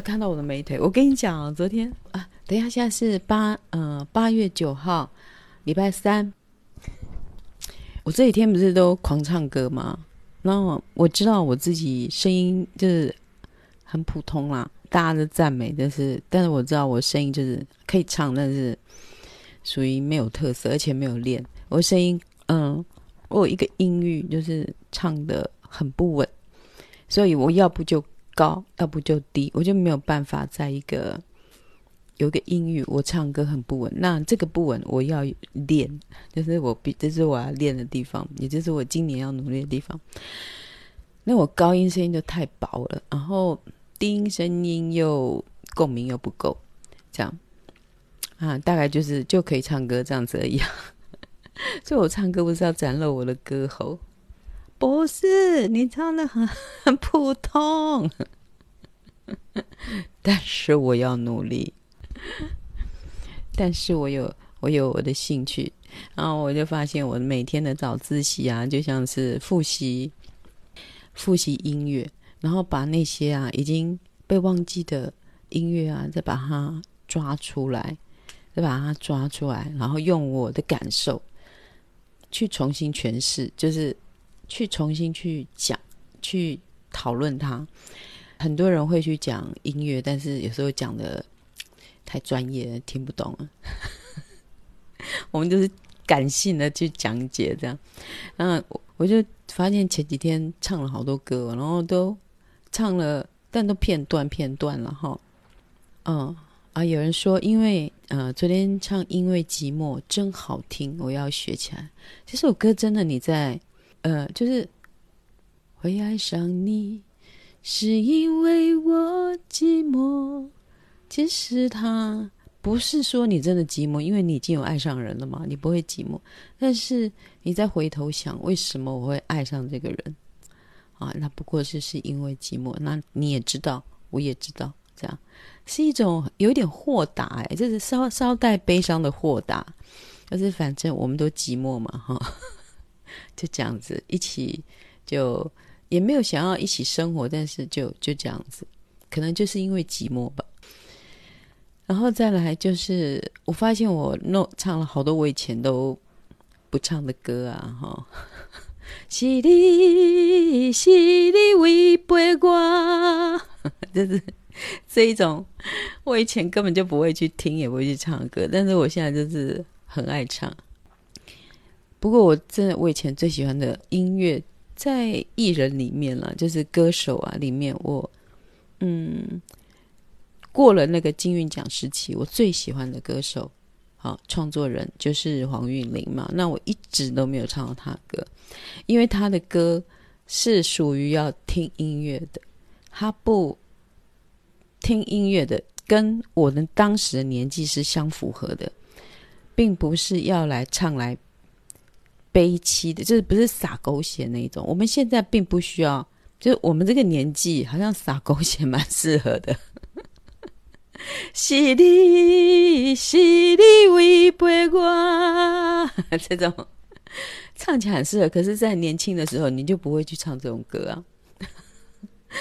看到我的美腿。我跟你讲啊，昨天啊，等一下，现在是8月9号，礼拜三。我这几天不是都狂唱歌吗？然后我知道我自己声音就是很普通啦，大家的赞美，但是我知道我声音就是可以唱，但是属于没有特色，而且没有练。我声音，我有一个音域就是唱的很不稳，所以我要不就高，要不就低，我就没有办法在一个有一个音域，我唱歌很不稳。那这个不稳我要练，这是我要练的地方，也就是我今年要努力的地方。那我高音声音就太薄了，然后低音声音又共鸣又不够，这样啊，大概就可以唱歌这样子而已。所以我唱歌不是要展露我的歌喉，不是，你唱的很普通。但是我要努力，但是我有我的兴趣。然后我就发现我每天的早自习啊，就像是复习音乐，然后把那些啊已经被忘记的音乐啊再把它抓出来，然后用我的感受去重新诠释，就是去重新去讲，去讨论它。很多人会去讲音乐，但是有时候讲的太专业了，听不懂了。我们就是感性的去讲解这样。那我就发现前几天唱了好多歌，然后都唱了，但都片段了哈。有人说因为昨天唱因为寂寞真好听，我要学起来。这首歌真的，你在就是会爱上你是因为我寂寞，其实它不是说你真的寂寞，因为你已经有爱上人了嘛，你不会寂寞。但是你再回头想，为什么我会爱上这个人啊？那不过是因为寂寞。那你也知道，我也知道，这样是一种有点豁达，就是稍带悲伤的豁达，就是反正我们都寂寞嘛，哈。就这样子一起，就也没有想要一起生活，但是就这样子，可能就是因为寂寞吧。然后再来就是我发现我唱了好多我以前都不唱的歌啊，哈。是你违背我，就是这一种我以前根本就不会去听，也不会去唱歌，但是我现在就是很爱唱。不过我真的，我以前最喜欢的音乐，在艺人里面啦，就是歌手啊里面，我过了那个金韵奖时期，我最喜欢的歌手创作人就是黄韵玲嘛。那我一直都没有唱到他的歌，因为他的歌是属于要听音乐的，他不听音乐的跟我的当时的年纪是相符合的，并不是要来唱来悲戚的，就是不是撒狗血那一种。我们现在并不需要，就是我们这个年纪好像撒狗血蛮适合的。是你违背我，这种唱起来很适合，可是在年轻的时候你就不会去唱这种歌啊。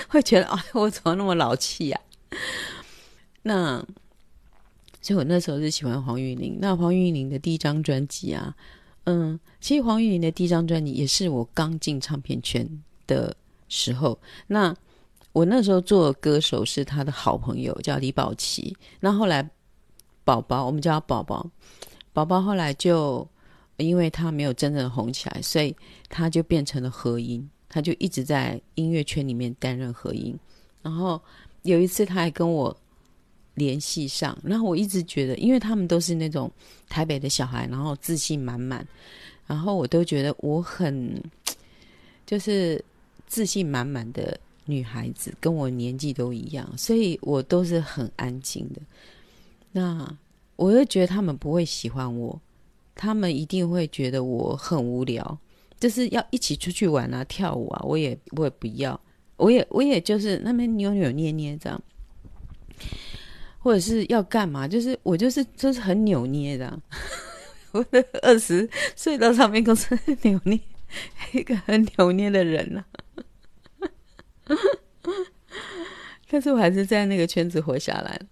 会觉得我怎么那么老气啊。那所以我那时候是喜欢黄韵玲。那黄韵玲的第一张专辑啊，其实黄韵玲的第一张专辑也是我刚进唱片圈的时候。那我那时候做的歌手是他的好朋友，叫李宝琦。那后来我们叫他宝宝，后来就因为他没有真正红起来，所以他就变成了合音，他就一直在音乐圈里面担任合音。然后有一次他还跟我联系上，然后我一直觉得，因为他们都是那种台北的小孩，然后自信满满，然后我都觉得我很就是自信满满的女孩子，跟我年纪都一样，所以我都是很安静的。那我就觉得他们不会喜欢我，他们一定会觉得我很无聊，就是要一起出去玩啊，跳舞啊，我也不要，我也就是那边扭扭捏捏这样，或者是要干嘛，就是我就是很扭捏的、啊。我的20岁到唱片公司扭捏，一个很扭捏的人啊。但是我还是在那个圈子活下来了。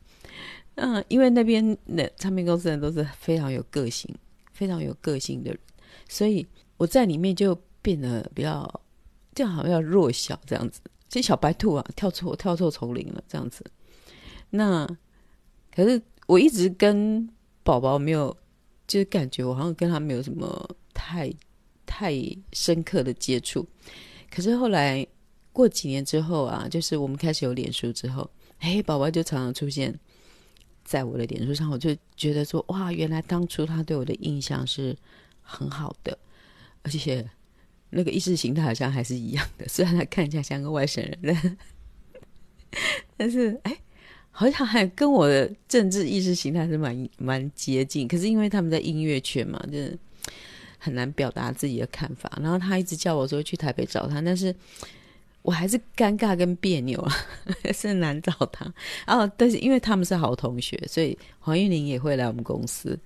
因为那边的唱片公司人都是非常有个性，非常有个性的人，所以我在里面就变得比较，就好像弱小这样子，其实小白兔啊，跳错丛林了这样子。那可是我一直跟宝宝没有，就是感觉我好像跟他没有什么太深刻的接触。可是后来过几年之后啊，就是我们开始有脸书之后，宝宝就常常出现在我的脸书上，我就觉得说，哇，原来当初他对我的印象是很好的，而且那个意识形态好像还是一样的，虽然他看起来像个外省人，但是好像还跟我的政治意识形态是蛮接近。可是因为他们在音乐圈嘛，就是很难表达自己的看法。然后他一直叫我说去台北找他，但是我还是尴尬跟别扭啊，是难找他。但是因为他们是好同学，所以黄韵玲也会来我们公司，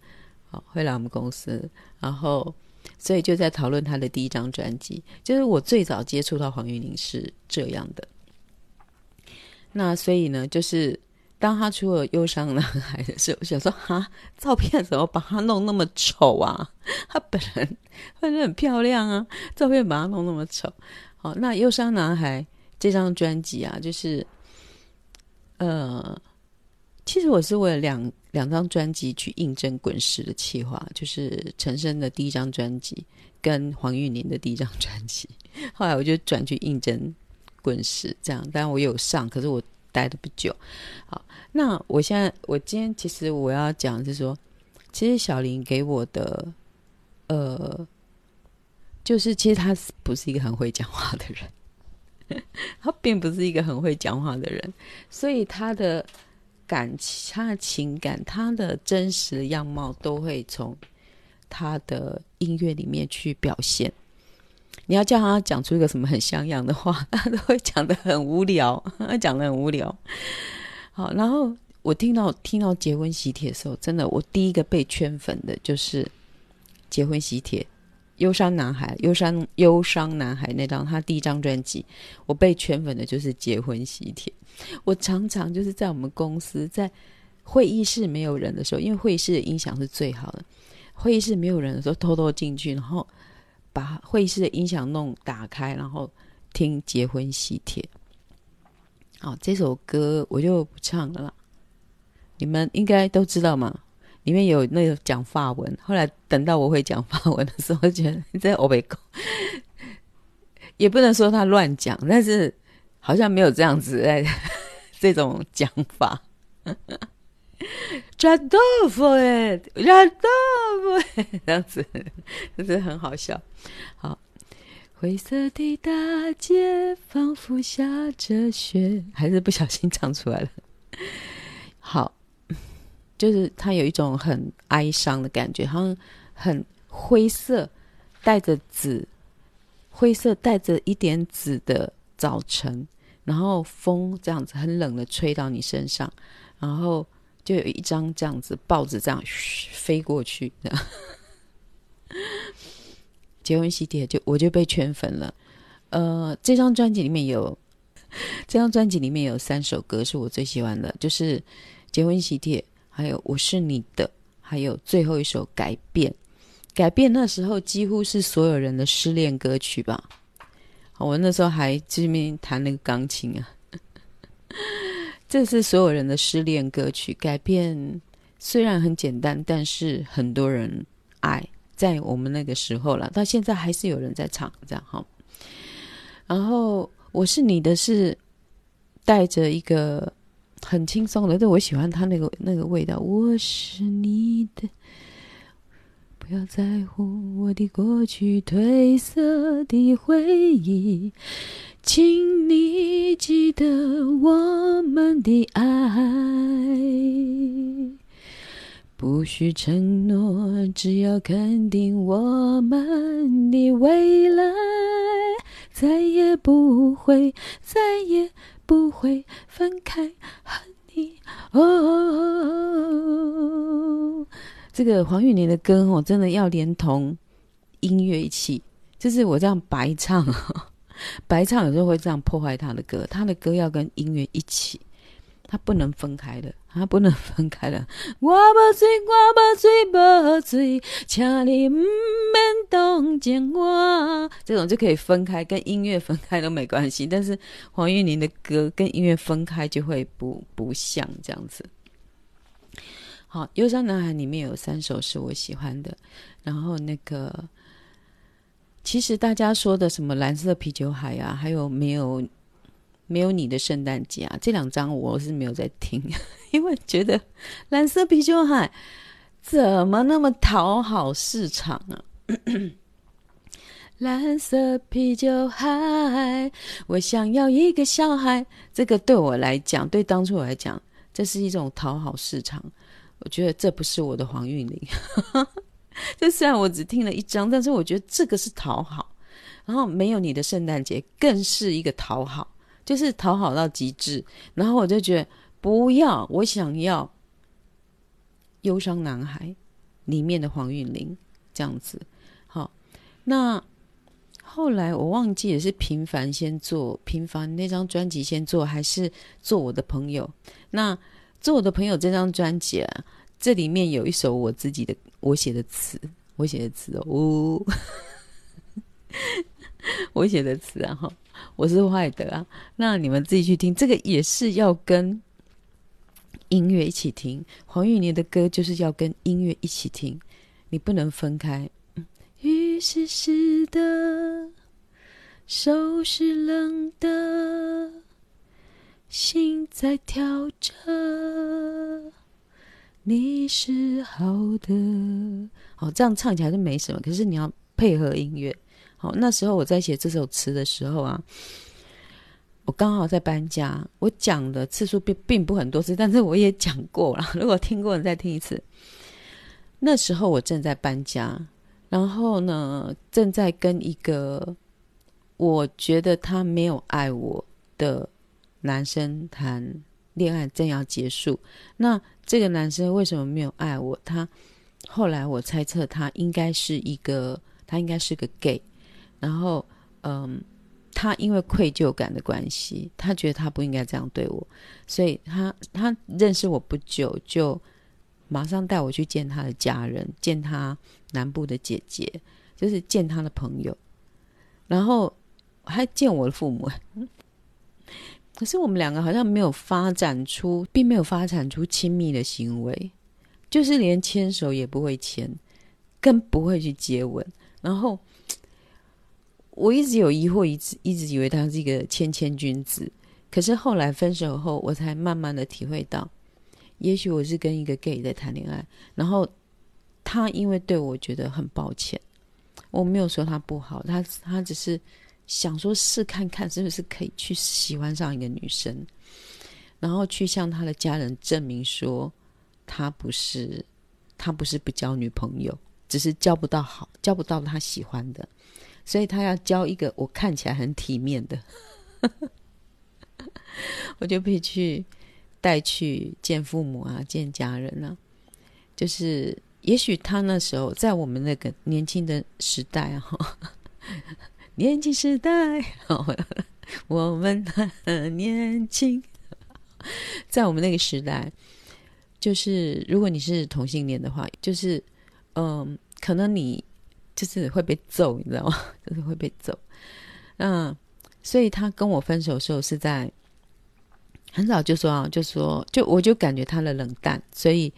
然后所以就在讨论他的第一张专辑。就是我最早接触到黄韵玲是这样的。那所以呢，就是当他出了《忧伤男孩》的时候，我想说，照片怎么把他弄那么丑啊？他本人很漂亮啊，照片把他弄那么丑。好，那《忧伤男孩》这张专辑啊，就是其实我是为了两张专辑去应征滚石的企划，就是陈升的第一张专辑跟黄韵玲的第一张专辑。后来我就转去应征滚石这样，但我有上，可是我待的不久。好，那我今天其实我要讲是说，其实小林给我的就是其实他不是一个很会讲话的人，他并不是一个很会讲话的人，所以他的情感，他的真实的样貌都会从他的音乐里面去表现。你要叫他讲出一个什么很像样的话，他都会讲得很无聊，好，然后我听到结婚喜帖的时候，真的我第一个被圈粉的就是结婚喜帖，忧伤男孩那张他第一张专辑，我被圈粉的就是结婚喜帖。我常常就是在我们公司，在会议室没有人的时候，因为会议室的音响是最好的，会议室没有人的时候偷偷进去，然后把会议室的音响打开，然后听结婚喜帖。好，这首歌我就不唱了啦，你们应该都知道嘛，里面有那个讲法文，后来等到我会讲法文的时候，觉得你在欧北狗，也不能说他乱讲，但是好像没有这样子这种讲法。J'adore it， 这样子就是很好笑。好，灰色的大街仿佛下着雪，还是不小心唱出来了。好。就是它有一种很哀伤的感觉，好像很灰色，带着紫，灰色带着一点紫的早晨，然后风这样子很冷的吹到你身上，然后就有一张这样子报纸这样飞过去，这样。结婚喜帖我就被圈粉了。这张专辑里面有三首歌是我最喜欢的，就是结婚喜帖。还有我是你的，还有最后一首改变。改变那时候几乎是所有人的失恋歌曲吧。我那时候还这边弹那个钢琴啊。这是所有人的失恋歌曲。改变虽然很简单，但是很多人爱，在我们那个时候啦，到现在还是有人在唱这样哈。然后我是你的是带着一个很轻松的，对，我喜欢他那个味道。我是你的，不要在乎我的过去，褪色的回忆，请你记得我们的爱，不需承诺，只要肯定我们的未来，再也不会分开和你哦。这个黄韵玲的歌真的要连同音乐一起，就是我这样白唱，有时候会这样破坏他的歌，他的歌要跟音乐一起。它不能分开的，它不能分开的。我无醉，我无醉，无醉，请你唔免同情我。这种就可以分开，跟音乐分开都没关系。但是黄韵玲的歌跟音乐分开就会不像这样子。好，《忧伤男孩》里面有3首是我喜欢的，然后那个其实大家说的什么蓝色啤酒海啊，还有没有你的圣诞节啊，这2张我是没有在听，因为觉得蓝色啤酒海怎么那么讨好市场啊？蓝色啤酒海，我想要一个小孩。这个对我来讲，对当初我来讲，这是一种讨好市场。我觉得这不是我的黄韵玲。这虽然我只听了1张，但是我觉得这个是讨好。然后没有你的圣诞节更是一个讨好。就是讨好到极致，然后我就觉得不要，我想要《忧伤男孩》里面的黄韵玲这样子。好，那后来我忘记也是平凡那张专辑先做，还是做我的朋友。那做我的朋友这张专辑啊，这里面有一首我自己的我写的词哦，我写的词啊哈。我是坏的啊，那你们自己去听，这个也是要跟音乐一起听。黄韵玲的歌就是要跟音乐一起听，你不能分开。雨湿湿的，手是冷的，心在跳着，你是好的。好，这样唱起来就没什么，可是你要配合音乐。好，那时候我在写这首词的时候啊，我刚好在搬家，我讲的次数并不很多次，但是我也讲过了，如果听过你再听一次。那时候我正在搬家，然后呢，正在跟一个我觉得他没有爱我的男生谈恋爱，正要结束。那这个男生为什么没有爱我？他后来我猜测他应该是个 gay。然后他因为愧疚感的关系，他觉得他不应该这样对我，所以他认识我不久就马上带我去见他的家人，见他南部的姐姐，就是见他的朋友，然后还见我的父母。可是我们两个好像并没有发展出亲密的行为，就是连牵手也不会牵，更不会去接吻。然后我一直有疑惑，一直以为他是一个谦君子。可是后来分手后，我才慢慢的体会到，也许我是跟一个 gay 在谈恋爱。然后他因为对我觉得很抱歉，我没有说他不好，他只是想说试看看是不是可以去喜欢上一个女生，然后去向他的家人证明说他不是不交女朋友，只是交不到他喜欢的。所以他要交一个我看起来很体面的。我就被带去见父母啊，见家人啊。就是也许他那时候在我们那个年轻的时代啊，年轻时代，我们很年轻，在我们那个时代，就是如果你是同性恋的话，就是可能你就是会被揍，你知道吗？就是会被揍。所以他跟我分手的时候是在很早就说，我就感觉他的冷淡，所以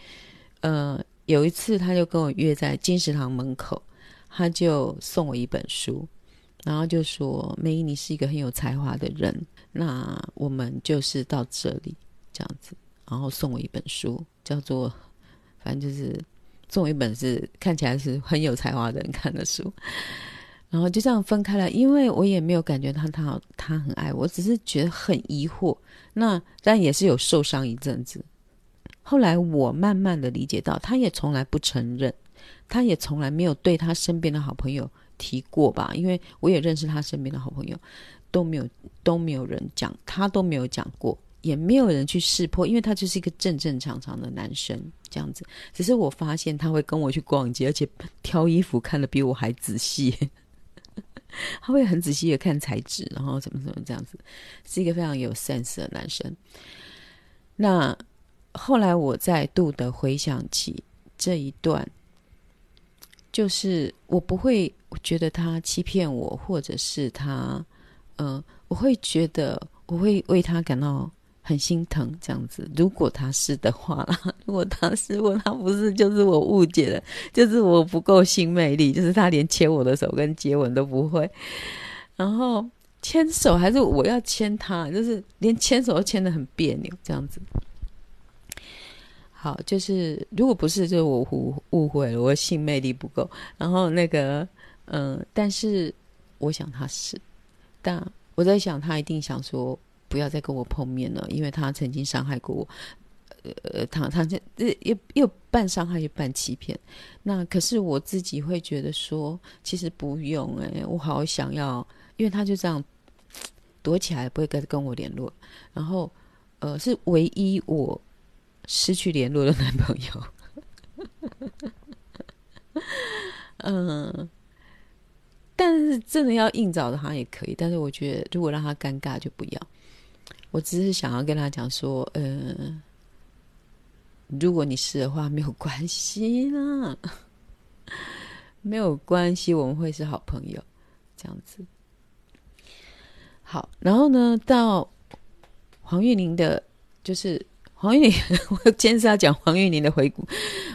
有一次他就跟我约在金石堂门口，他就送我一本书，然后就说：“美英，你是一个很有才华的人，那我们就是到这里这样子。”然后送我一本书，叫做反正就是。送我一本是看起来是很有才华的人看的书，然后就这样分开了。因为我也没有感觉他很爱我，只是觉得很疑惑。那但也是有受伤一阵子。后来我慢慢的理解到，他也从来不承认，他也从来没有对他身边的好朋友提过吧，因为我也认识他身边的好朋友，都没有人讲，他都没有讲过。也没有人去识破，因为他就是一个正常的男生这样子。只是我发现他会跟我去逛街，而且挑衣服看得比我还仔细。他会很仔细的看材质，然后什么什么这样子，是一个非常有 sense 的男生。那后来我再度的回想起这一段，就是我不会觉得他欺骗我，或者是他我会觉得我会为他感到很心疼，这样子。如果他是的话啦，如果他不是，就是我误解了，就是我不够性魅力，就是他连牵我的手跟接吻都不会，然后牵手还是我要牵他，就是连牵手都牵得很别扭，这样子。好，就是如果不是，就是我误会了，我性魅力不够。然后但是我想他是，但我在想他一定想说不要再跟我碰面了，因为他曾经伤害过我，他又半伤害又半欺骗。那可是我自己会觉得说，其实不用我好想要，因为他就这样躲起来，不会跟我联络。然后是唯一我失去联络的男朋友。但是真的要硬找的他也可以，但是我觉得如果让他尴尬就不要。我只是想要跟他讲说，如果你是的话，没有关系啦，没有关系，我们会是好朋友，这样子。好，然后呢，到黄韵玲的，就是黄韵玲，我今天是要讲黄韵玲的回顾，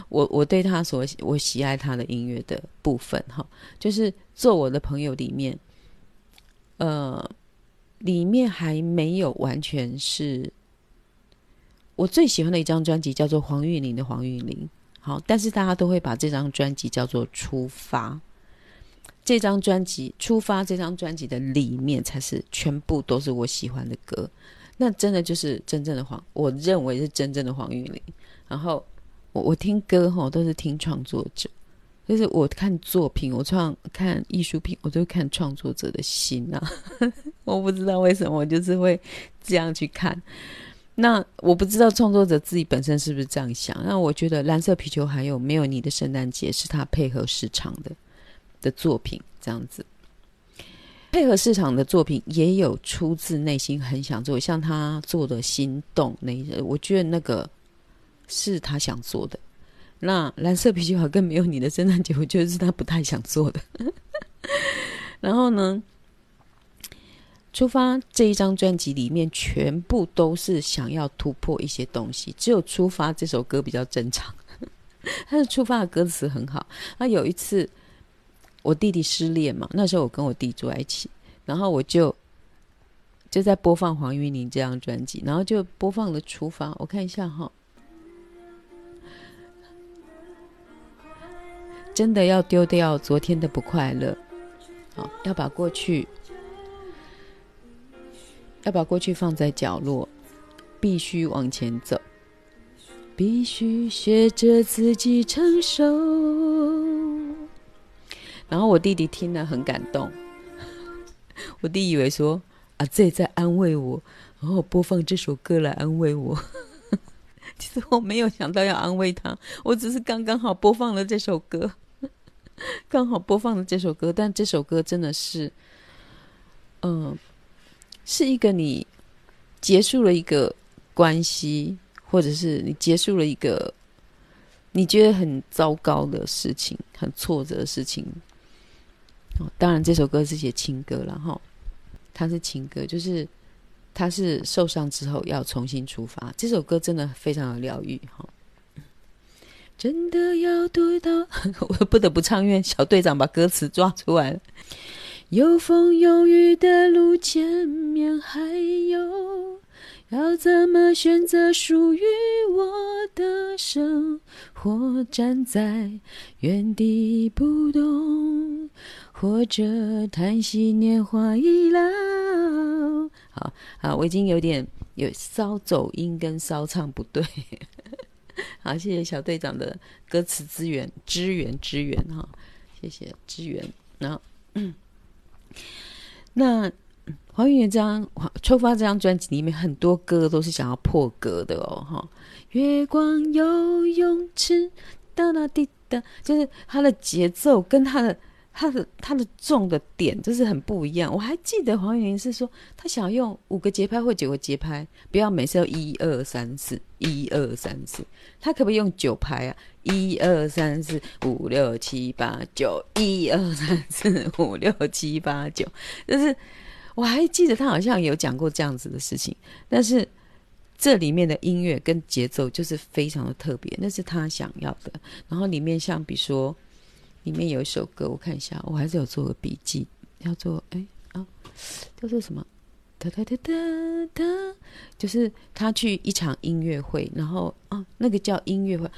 我对她我喜爱她的音乐的部分哈，就是做我的朋友里面，里面还没有完全是我最喜欢的一张专辑，叫做黄韵玲的黄韵玲。好，但是大家都会把这张专辑叫做出发，这张专辑出发，这张专辑的里面才是全部都是我喜欢的歌，那真的就是真正的我认为是真正的黄韵玲。然后我听歌都是听创作者，就是我看作品，看艺术品，我都看创作者的心啊。我不知道为什么我就是会这样去看，那我不知道创作者自己本身是不是这样想。那我觉得蓝色皮球还有没有你的圣诞节是他配合市场的作品，这样子。配合市场的作品也有出自内心很想做，像他做的心动那一，我觉得那个是他想做的。那蓝色皮球好跟没有你的圣诞节，我觉得是他不太想做的。然后呢，出发这一张专辑里面全部都是想要突破一些东西，只有出发这首歌比较正常。但是出发的歌词很好。那有一次我弟弟失恋嘛，那时候我跟我弟住在一起，然后我就在播放黄韵玲这张专辑，然后就播放了出发，我看一下哈。真的要丢掉昨天的不快乐，好，要把过去放在角落，必须往前走，必须学着自己承受。然后我弟弟听了很感动，我弟以为说啊，这也在安慰我，然后播放这首歌来安慰我。其实我没有想到要安慰他，我只是刚刚好播放了这首歌。但这首歌真的是是一个你结束了一个关系，或者是你结束了一个你觉得很糟糕的事情，很挫折的事情。当然这首歌是写情歌啦，它是情歌，就是它是受伤之后要重新出发。这首歌真的非常有疗愈。真的要读到我不得不唱，因为小队长把歌词抓出来了。有风有雨的路前面还有，要怎么选择属于我的生活？站在原地不动，或者叹息年华已老。好好，我已经有稍走音跟稍唱不对。好，谢谢小队长的歌词支援哈，谢谢支援。然后那黄韵玲这张出发这张专辑里面很多歌都是想要破格的哈。月光游泳池哒哒滴哒，就是它的节奏跟它的他的重的点就是很不一样。我还记得黄韵玲是说他想要用5个节拍或9个节拍，不要每次都1 2 3 4 1 2 3 4，他可不可以用9拍啊？1 2 3 4 5 6 7 8 9 1 2 3 4 5 6 7 8 9，就是我还记得他好像有讲过这样子的事情，但是这里面的音乐跟节奏就是非常的特别，那是他想要的。然后里面像比如说里面有一首歌，我看一下，我还是有做个笔记，叫做叫做什么，哒哒哒哒哒，就是他去一场音乐会，然后那个叫音乐会，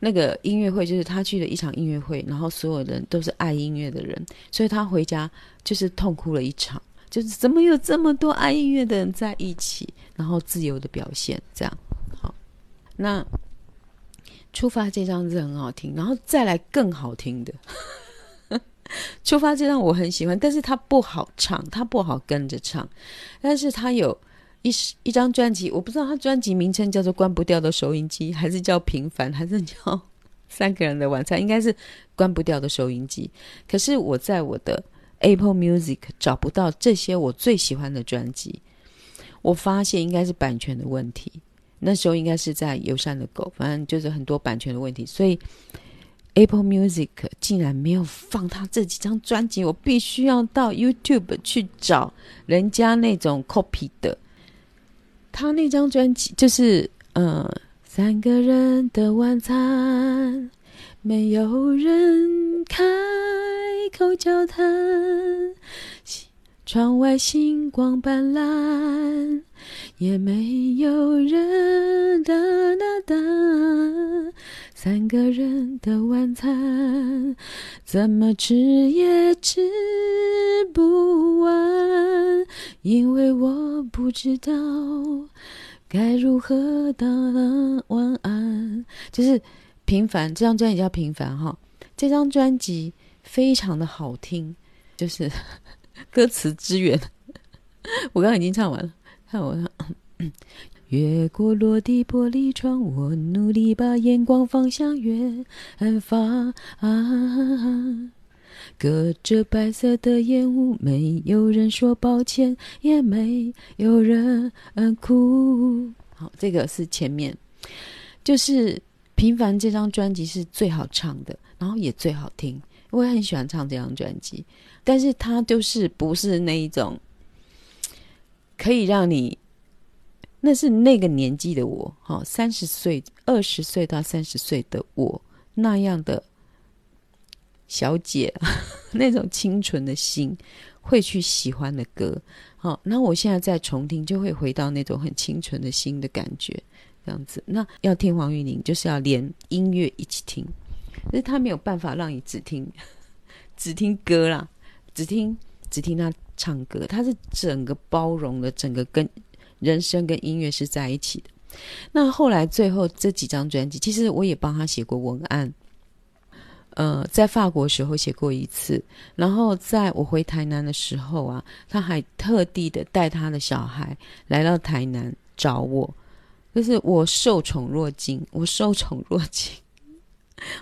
那个音乐会就是他去了一场音乐会，然后所有人都是爱音乐的人，所以他回家就是痛哭了一场，就是怎么有这么多爱音乐的人在一起，然后自由的表现这样。好，那出发这张是很好听，然后再来更好听的出发这张我很喜欢，但是它不好唱，它不好跟着唱，但是它有一张专辑，我不知道它专辑名称叫做关不掉的收音机，还是叫平凡，还是叫3个人的晚餐，应该是关不掉的收音机。可是我在我的 Apple Music 找不到这些我最喜欢的专辑，我发现应该是版权的问题，那时候应该是在友善的狗，反正就是很多版权的问题，所以 Apple Music 竟然没有放他这几张专辑，我必须要到 YouTube 去找人家那种 copy 的。他那张专辑就是3个人的晚餐，没有人开口交谈，窗外星光斑斓，也没有人哒哒哒，3个人的晚餐，怎么吃也吃不完，因为我不知道该如何道晚安。就是平凡，这张专辑叫平凡哈，这张专辑非常的好听，就是歌词之源我刚刚已经唱完了，看我越过落地玻璃窗，我努力把眼光放向远方，隔着白色的烟雾，没有人说抱歉，也没有人哭。好，这个是前面，就是平凡这张专辑是最好唱的，然后也最好听，我也很喜欢唱这张专辑，但是它就是不是那一种可以让你，那是那个年纪的我，30岁20岁到30岁的我那样的小姐那种清纯的心会去喜欢的歌。好，那我现在再重听就会回到那种很清纯的心的感觉，这样子。那要听黄韵玲就是要连音乐一起听，但是他没有办法让你只听歌啦，只听他唱歌，他是整个包容的，整个跟人生跟音乐是在一起的。那后来最后这几张专辑，其实我也帮他写过文案，在法国的时候写过一次，然后在我回台南的时候啊，他还特地的带他的小孩来到台南找我，就是我受宠若惊，我受宠若惊。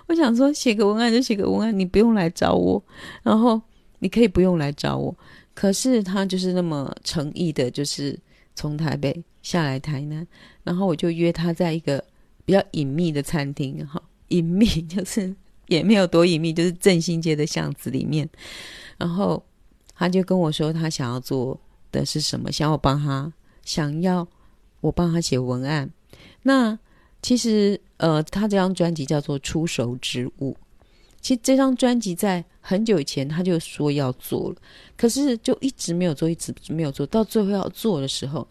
我想说写个文案就写个文案，你不用来找我，然后你可以不用来找我，可是他就是那么诚意的，就是从台北下来台南，然后我就约他在一个比较隐秘的餐厅，隐秘就是也没有多隐秘，就是振兴街的巷子里面，然后他就跟我说他想要做的是什么，想要我帮他写文案。那其实他这张专辑叫做出手之物，其实这张专辑在很久以前他就说要做了，可是就一直没有做，到最后要做的时候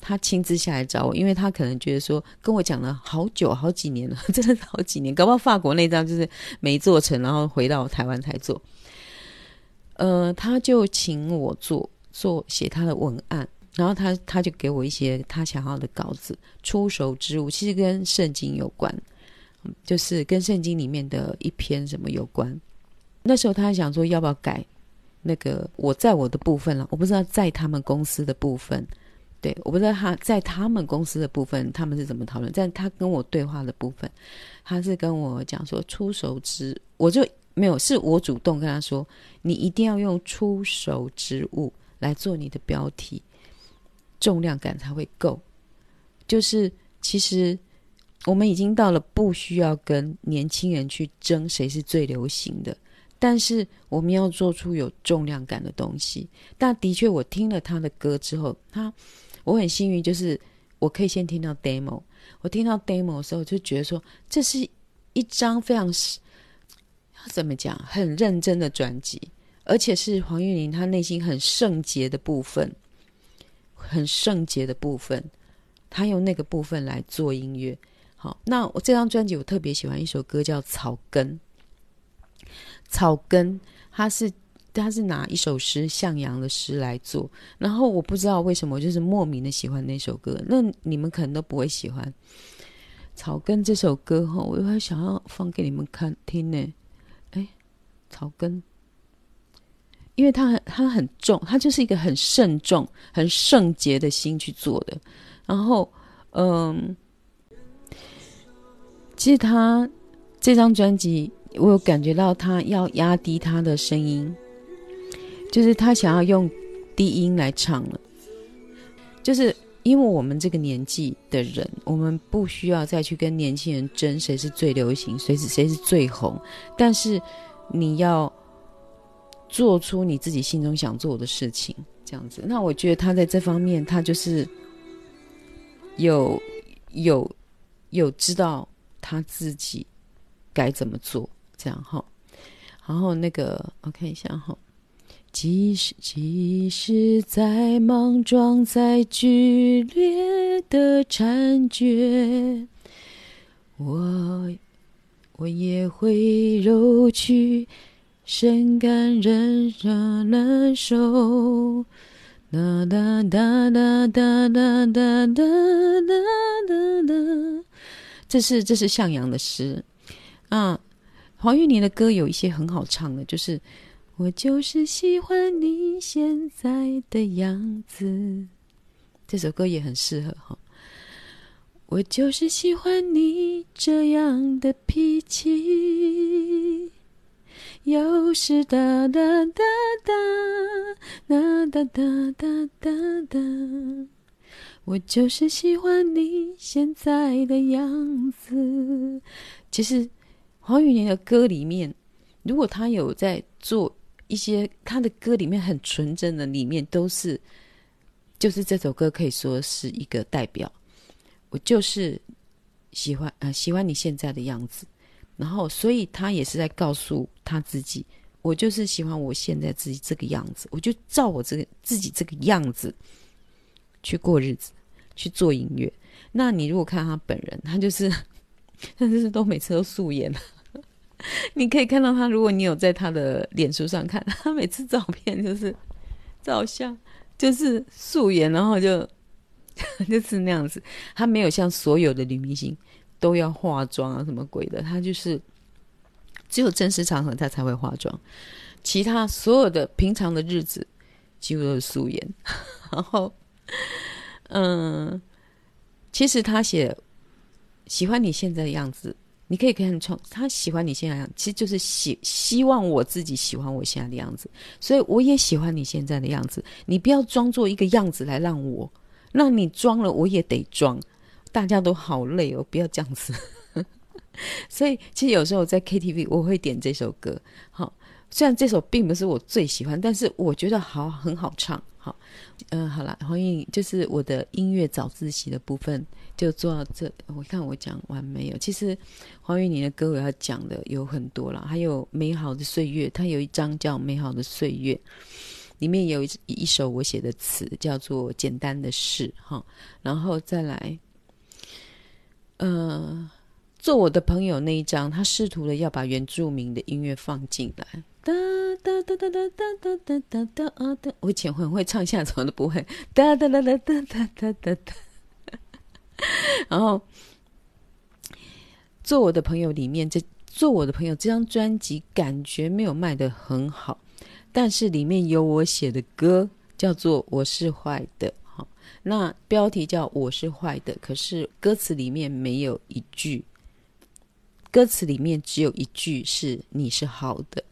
他亲自下来找我，因为他可能觉得说跟我讲了好久，好几年了，真的是好几年，搞不好法国那张就是没做成，然后回到台湾才做。他就请我做写他的文案，然后他就给我一些他想要的稿子，出手之物其实跟圣经有关，就是跟圣经里面的一篇什么有关。那时候他还想说要不要改那个我在我的部分了，我不知道在他们公司的部分，对，我不知道他在他们公司的部分他们是怎么讨论，但他跟我对话的部分，他是跟我讲说出手之，我就没有，是我主动跟他说，你一定要用出手植物来做你的标题，重量感才会够。就是其实我们已经到了不需要跟年轻人去争谁是最流行的，但是我们要做出有重量感的东西。但的确我听了他的歌之后，我很幸运，就是我可以先听到 demo， 我听到 demo 的时候就觉得说，这是一张非常要怎么讲，很认真的专辑，而且是黄韵玲她内心很圣洁的部分，很圣洁的部分，她用那个部分来做音乐。好，那我这张专辑我特别喜欢一首歌叫草根，草根他是拿一首诗，向阳的诗来做，然后我不知道为什么我就是莫名的喜欢那首歌，那你们可能都不会喜欢草根这首歌。我又想要放给你们看听呢。草根因为他很重，他就是一个很慎重很圣洁的心去做的。然后其实他这张专辑我有感觉到他要压低他的声音，就是他想要用低音来唱了。就是因为我们这个年纪的人，我们不需要再去跟年轻人争谁是最流行，谁是最红，但是你要做出你自己心中想做的事情，这样子。那我觉得他在这方面他就是有知道他自己该怎么做，这样哈。然后那个我看一下哈，即使在莽撞，在剧烈的缠绝，我也会揉去深感人生难受。哒哒哒哒哒哒哒哒哒哒，这是向阳的诗啊。黄韵玲的歌有一些很好唱的，就是我就是喜欢你现在的样子，这首歌也很适合哈。我就是喜欢你这样的脾气，又是哒哒哒哒哒哒哒哒哒哒，我就是喜欢你现在的样子。其实黄韵玲的歌里面，如果她有在做一些，她的歌里面很纯真的，里面都是，就是这首歌可以说是一个代表。我就是喜欢你现在的样子，然后所以她也是在告诉她自己，我就是喜欢我现在自己这个样子，我就照我自己这个样子去过日子，去做音乐。那你如果看她本人，她就是。但是都每次都素颜你可以看到他，如果你有在他的脸书上看他每次照片，就是照相就是素颜，然后就是那样子。他没有像所有的女明星都要化妆啊什么鬼的，他就是只有正式场合他才会化妆，其他所有的平常的日子几乎都是素颜然后其实他写喜欢你现在的样子，你可以看创他喜欢你现在的样子，其实就是希望我自己喜欢我现在的样子，所以我也喜欢你现在的样子。你不要装作一个样子来让我，让你装了我也得装，大家都好累哦，不要这样子所以其实有时候在 KTV 我会点这首歌，好，虽然这首并不是我最喜欢，但是我觉得好很好唱。好，好啦，黄韵玲就是我的音乐早自习的部分就做到这。我看我讲完没有？其实黄韵玲的歌我要讲的有很多啦，还有《美好的岁月》，它有一张叫《美好的岁月》，里面有一首我写的词叫做《简单的事》哈。然后再来，做我的朋友那一张，他试图的要把原住民的音乐放进来。哒哒哒哒哒哒哒哒啊！哒，我以前很会唱，现在怎么都不会。哒哒哒哒哒哒哒哒哒。然后，做我的朋友里面，做我的朋友这张专辑感觉没有卖得很好，但是里面有我写的歌，叫做《我是坏的》。好，那标题叫《我是坏的》，可是歌词里面没有一句歌词里面只有一句是你是好的，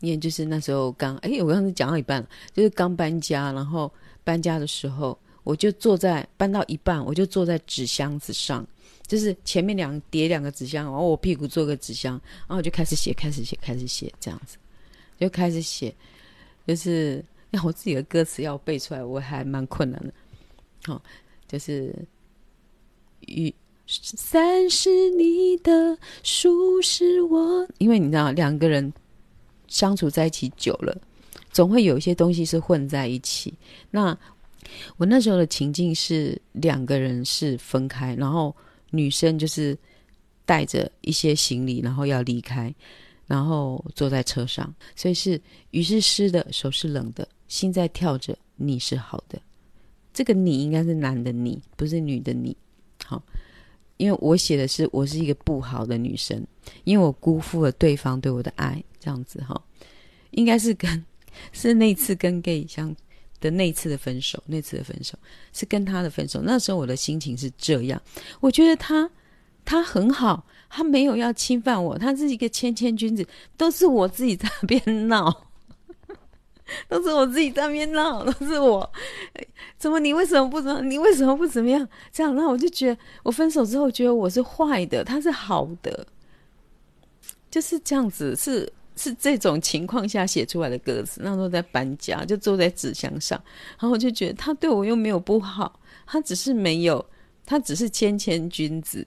因为就是那时候刚我刚才讲到一半了，就是刚搬家，然后搬家的时候我就坐在搬到一半，我就坐在纸箱子上，就是前面叠两个纸箱，然后我屁股坐个纸箱，然后我就开始写这样子就开始写，就是要我自己的歌词要背出来我还蛮困难的。好，就是伞是你的，树是我，因为你知道两个人相处在一起久了，总会有一些东西是混在一起。那我那时候的情境是两个人是分开，然后女生就是带着一些行李然后要离开，然后坐在车上，所以是雨是湿的，手是冷的，心在跳着，你是好的。这个你应该是男的你，不是女的你。好，因为我写的是我是一个不好的女生，因为我辜负了对方对我的爱，这样子哈，应该是那次跟 gay 相的那次的分手是跟他的分手。那时候我的心情是这样，我觉得他很好，他没有要侵犯我，他是一个谦谦君子，都是我自己在那边闹，都是我怎么你为什么不怎么你为什么不怎么样这样。那我就觉得我分手之后觉得我是坏的，他是好的，就是这样子，是这种情况下写出来的歌词。那时候在搬家就坐在纸箱上，然后我就觉得他对我又没有不好，他只是谦谦君子。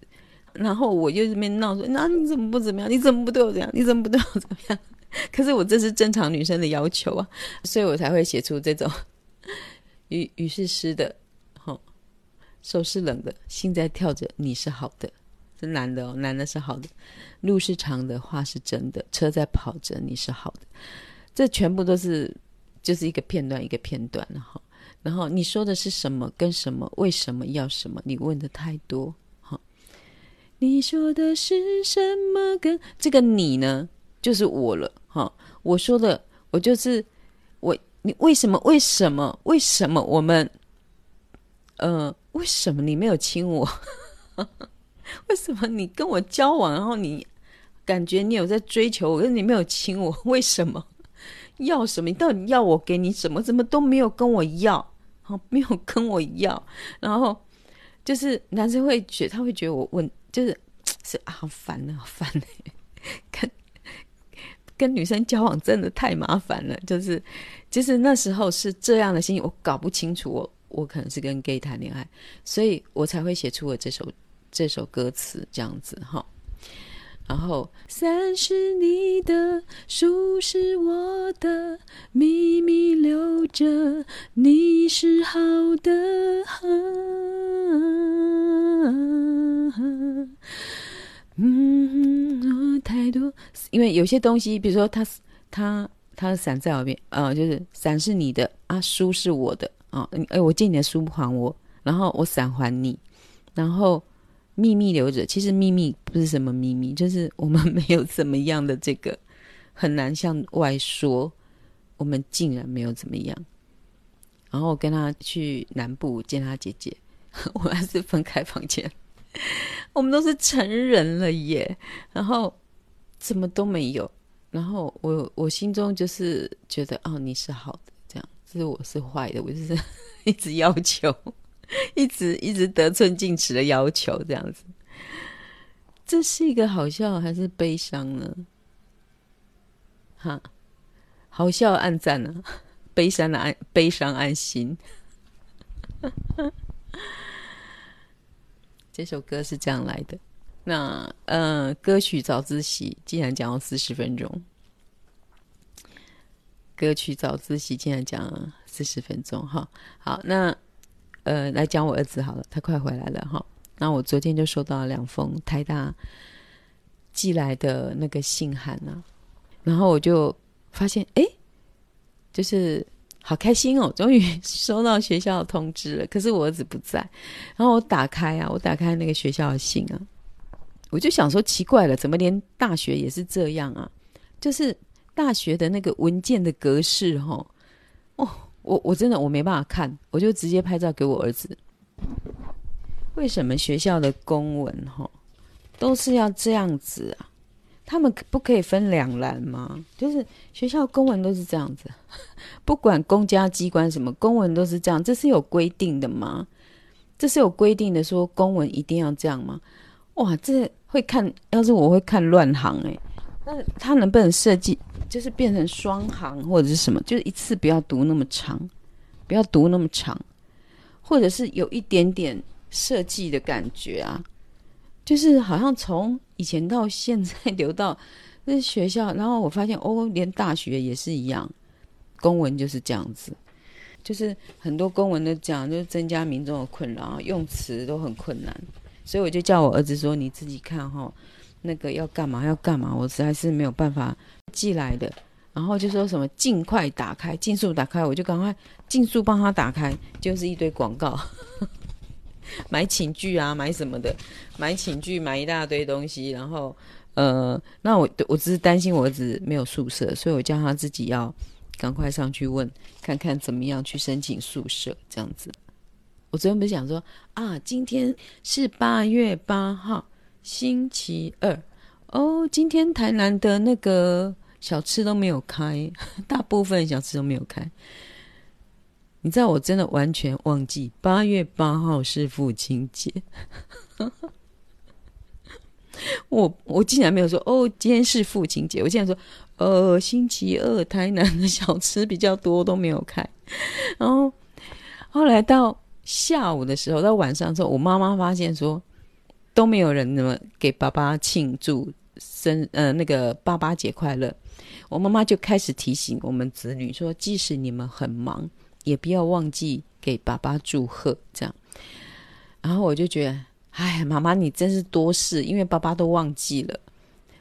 然后我就在那边闹说，那你怎么不怎么样，你怎么不对我怎样，你怎么不对我怎么样。可是我这是正常女生的要求啊，所以我才会写出这种雨是湿的，手是冷的，心在跳着，你是好的，是男的哦，男的是好的，路是长的，话是真的，车在跑着，你是好的。这全部都是就是一个片段一个片段，然后你说的是什么跟什么，为什么要什么，你问的太多。你说的是什么跟这个你呢就是我了，我说的我就是我，你为什么我们为什么你没有亲我为什么你跟我交往，然后你感觉你有在追求我，可是你没有亲我，为什么要什么，你到底要我给你什么，怎么都没有跟我要，没有跟我要。然后就是男生会觉得他会觉得我问就是好烦啊，好烦跟女生交往真的太麻烦了，就是那时候是这样的心情，我搞不清楚我可能是跟 gay 谈恋爱，所以我才会写出我这首歌词这样子哈。然后伞是你的，树是我的，秘密留着，你是好的、太多。因为有些东西比如说他的伞在我边，就是伞是你的啊，书是我的啊，我借你的书还我，然后我伞还你，然后秘密留着，其实秘密不是什么秘密，就是我们没有怎么样的，这个很难向外说，我们竟然没有怎么样。然后我跟他去南部见他姐姐我们还是分开房间我们都是成人了耶，然后什么都没有。然后我心中就是觉得你是好的，这样就是我是坏的，我就是一直要求一直得寸进尺的要求这样子。这是一个好笑还是悲伤呢？哈，好笑按赞啊，悲伤按心这首歌是这样来的。那歌曲早自习竟然讲了40分钟，哈。好，那来讲我儿子好了，他快回来了哈。那我昨天就收到了2封台大寄来的那个信函啊，然后我就发现就是好开心哦，终于收到学校的通知了。可是我儿子不在，然后我打开那个学校的信啊，我就想说奇怪了，怎么连大学也是这样啊？就是大学的那个文件的格式我真的我没办法看，我就直接拍照给我儿子。为什么学校的公文都是要这样子啊？他们不可以分两栏吗？就是学校公文都是这样子，不管公家机关什么公文都是这样，这是有规定的吗？这是有规定的说公文一定要这样吗？哇，这会看，要是我会看乱行欸。那他能不能设计就是变成双行或者是什么，就是一次不要读那么长，不要读那么长，或者是有一点点设计的感觉啊，就是好像从以前到现在留到那学校，然后我发现哦，连大学也是一样，公文就是这样子，就是很多公文都讲就是增加民众的困扰，用词都很困难，所以我就叫我儿子说你自己看齁，那个要干嘛要干嘛，我实在是没有办法寄来的。然后就说什么尽快打开，尽速打开，我就赶快尽速帮他打开，就是一堆广告买寝具啊，买什么的，买寝具，买一大堆东西。然后那我只是担心我儿子没有宿舍，所以我叫他自己要赶快上去问看看怎么样去申请宿舍这样子。我昨天不是讲说啊，今天是8月8号星期二哦，今天台南的那个小吃都没有开，大部分小吃都没有开。你知道我真的完全忘记8月8号是父亲节我竟然没有说哦今天是父亲节，我竟然说星期二台南的小吃比较多都没有开。然后后来到下午的时候，到晚上的时候，我妈妈发现说都没有人怎么给爸爸庆祝那个爸爸节快乐。我妈妈就开始提醒我们子女说，即使你们很忙，也不要忘记给爸爸祝贺这样。然后我就觉得，哎，妈妈你真是多事，因为爸爸都忘记了，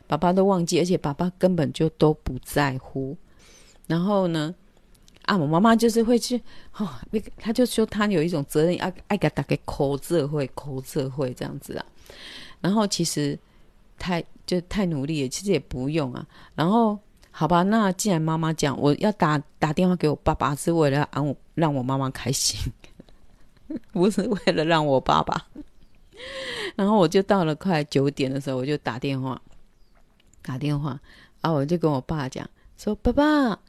爸爸都忘记，而且爸爸根本就都不在乎。然后呢，啊，我妈妈就是会去，哦，她就说她有一种责任，爱给大家口这会这样子啊。然后其实太努力了，其实也不用啊。然后好吧，那既然妈妈讲，我要打电话给我爸爸，是为了让我妈妈开心，不是为了让我爸爸。然后我就到了快9点的时候，我就打电话啊，我就跟我爸讲说，爸爸，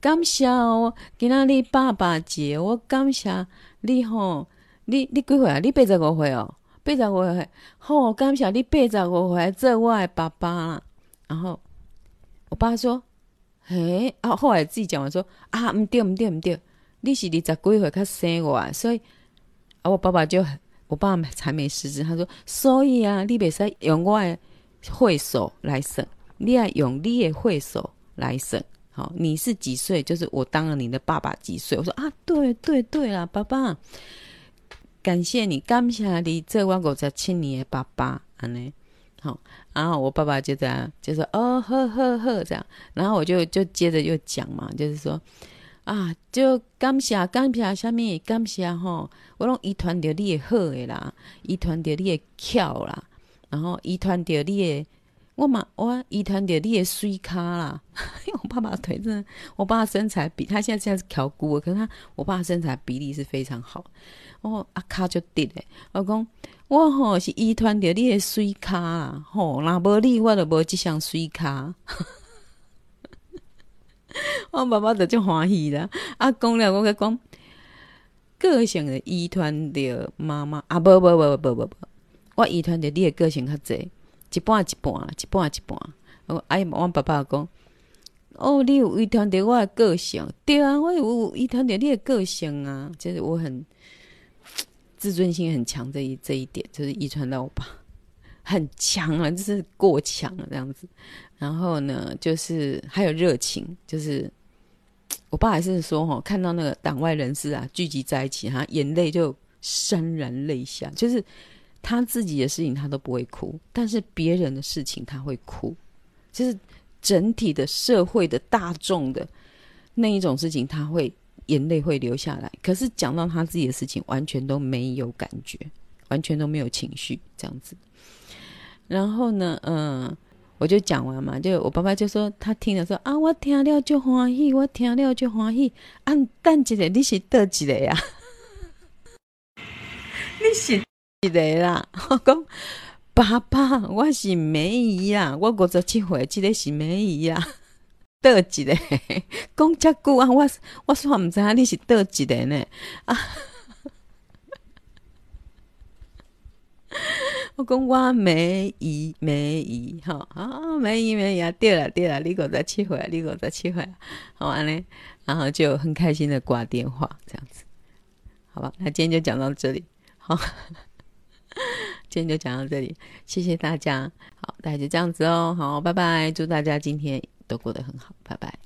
感谢哦，今仔日爸爸节，我感谢你吼，你几岁啊？你85岁哦，85岁，好，感谢你85岁做我的爸爸。然后我爸说，嘿，啊，后来自己讲完说，啊，唔对，你是20几岁才生我，所以啊，我爸才没识字，他说，所以啊，你袂使用我的岁数来算，你要用你的岁数来算。好，你是几岁？就是我当了你的爸爸几岁？我说啊，对啦，爸爸，感谢你做我57年的爸爸，安尼。好，然后我爸爸就这样，就说哦，呵这样。然后我就接着又讲嘛，就是说啊，就感谢什么？感谢吼，我拢遗传到你的好的啦，遗传到你的巧啦，然后遗传到你的。我遗传到你的水脚啦，因为我爸爸腿真的，我爸身材比他现在是挑骨了，可是我爸身材比例是非常好。我啊脚就直的，我讲我吼是遗传到你的水脚啦，吼，若无你我就无这双水脚。我爸爸就很欢喜啦，啊讲了我个讲，个性的遗传到妈妈啊，不，我遗传到你的个性较济。一半，我爸爸讲，哦，你有遗传到我的个性，对啊，我有遗传到你的个性啊，就是我很自尊心很强，这一点就是遗传到我爸，很强啊，就是过强啊这样子。然后呢，就是还有热情，就是我爸还是说哈，看到那个党外人士啊聚集在一起，他眼泪就潸然泪下，就是。他自己的事情他都不会哭，但是别人的事情他会哭，就是整体的社会的大众的那一种事情他会眼泪会流下来，可是讲到他自己的事情完全都没有感觉，完全都没有情绪这样子。然后呢我就讲完嘛，就我爸爸就说他听了说啊，我听了就欢喜啊，等一下你是哪一个呀？你是一个啦，我讲爸爸，我是梅姨啊，我57岁，这个是梅姨啊。倒一个，讲遮久啊，我煞唔知影你是倒一个呢啊！我讲我梅姨吼啊，梅姨啊，对了对了，你57岁了，你57岁了，好安尼，然后就很开心的挂电话，这样子，好吧？那今天就讲到这里，好，今天就讲到这里，谢谢大家，好，大家就这样子哦，好，拜拜，祝大家今天都过得很好，拜拜。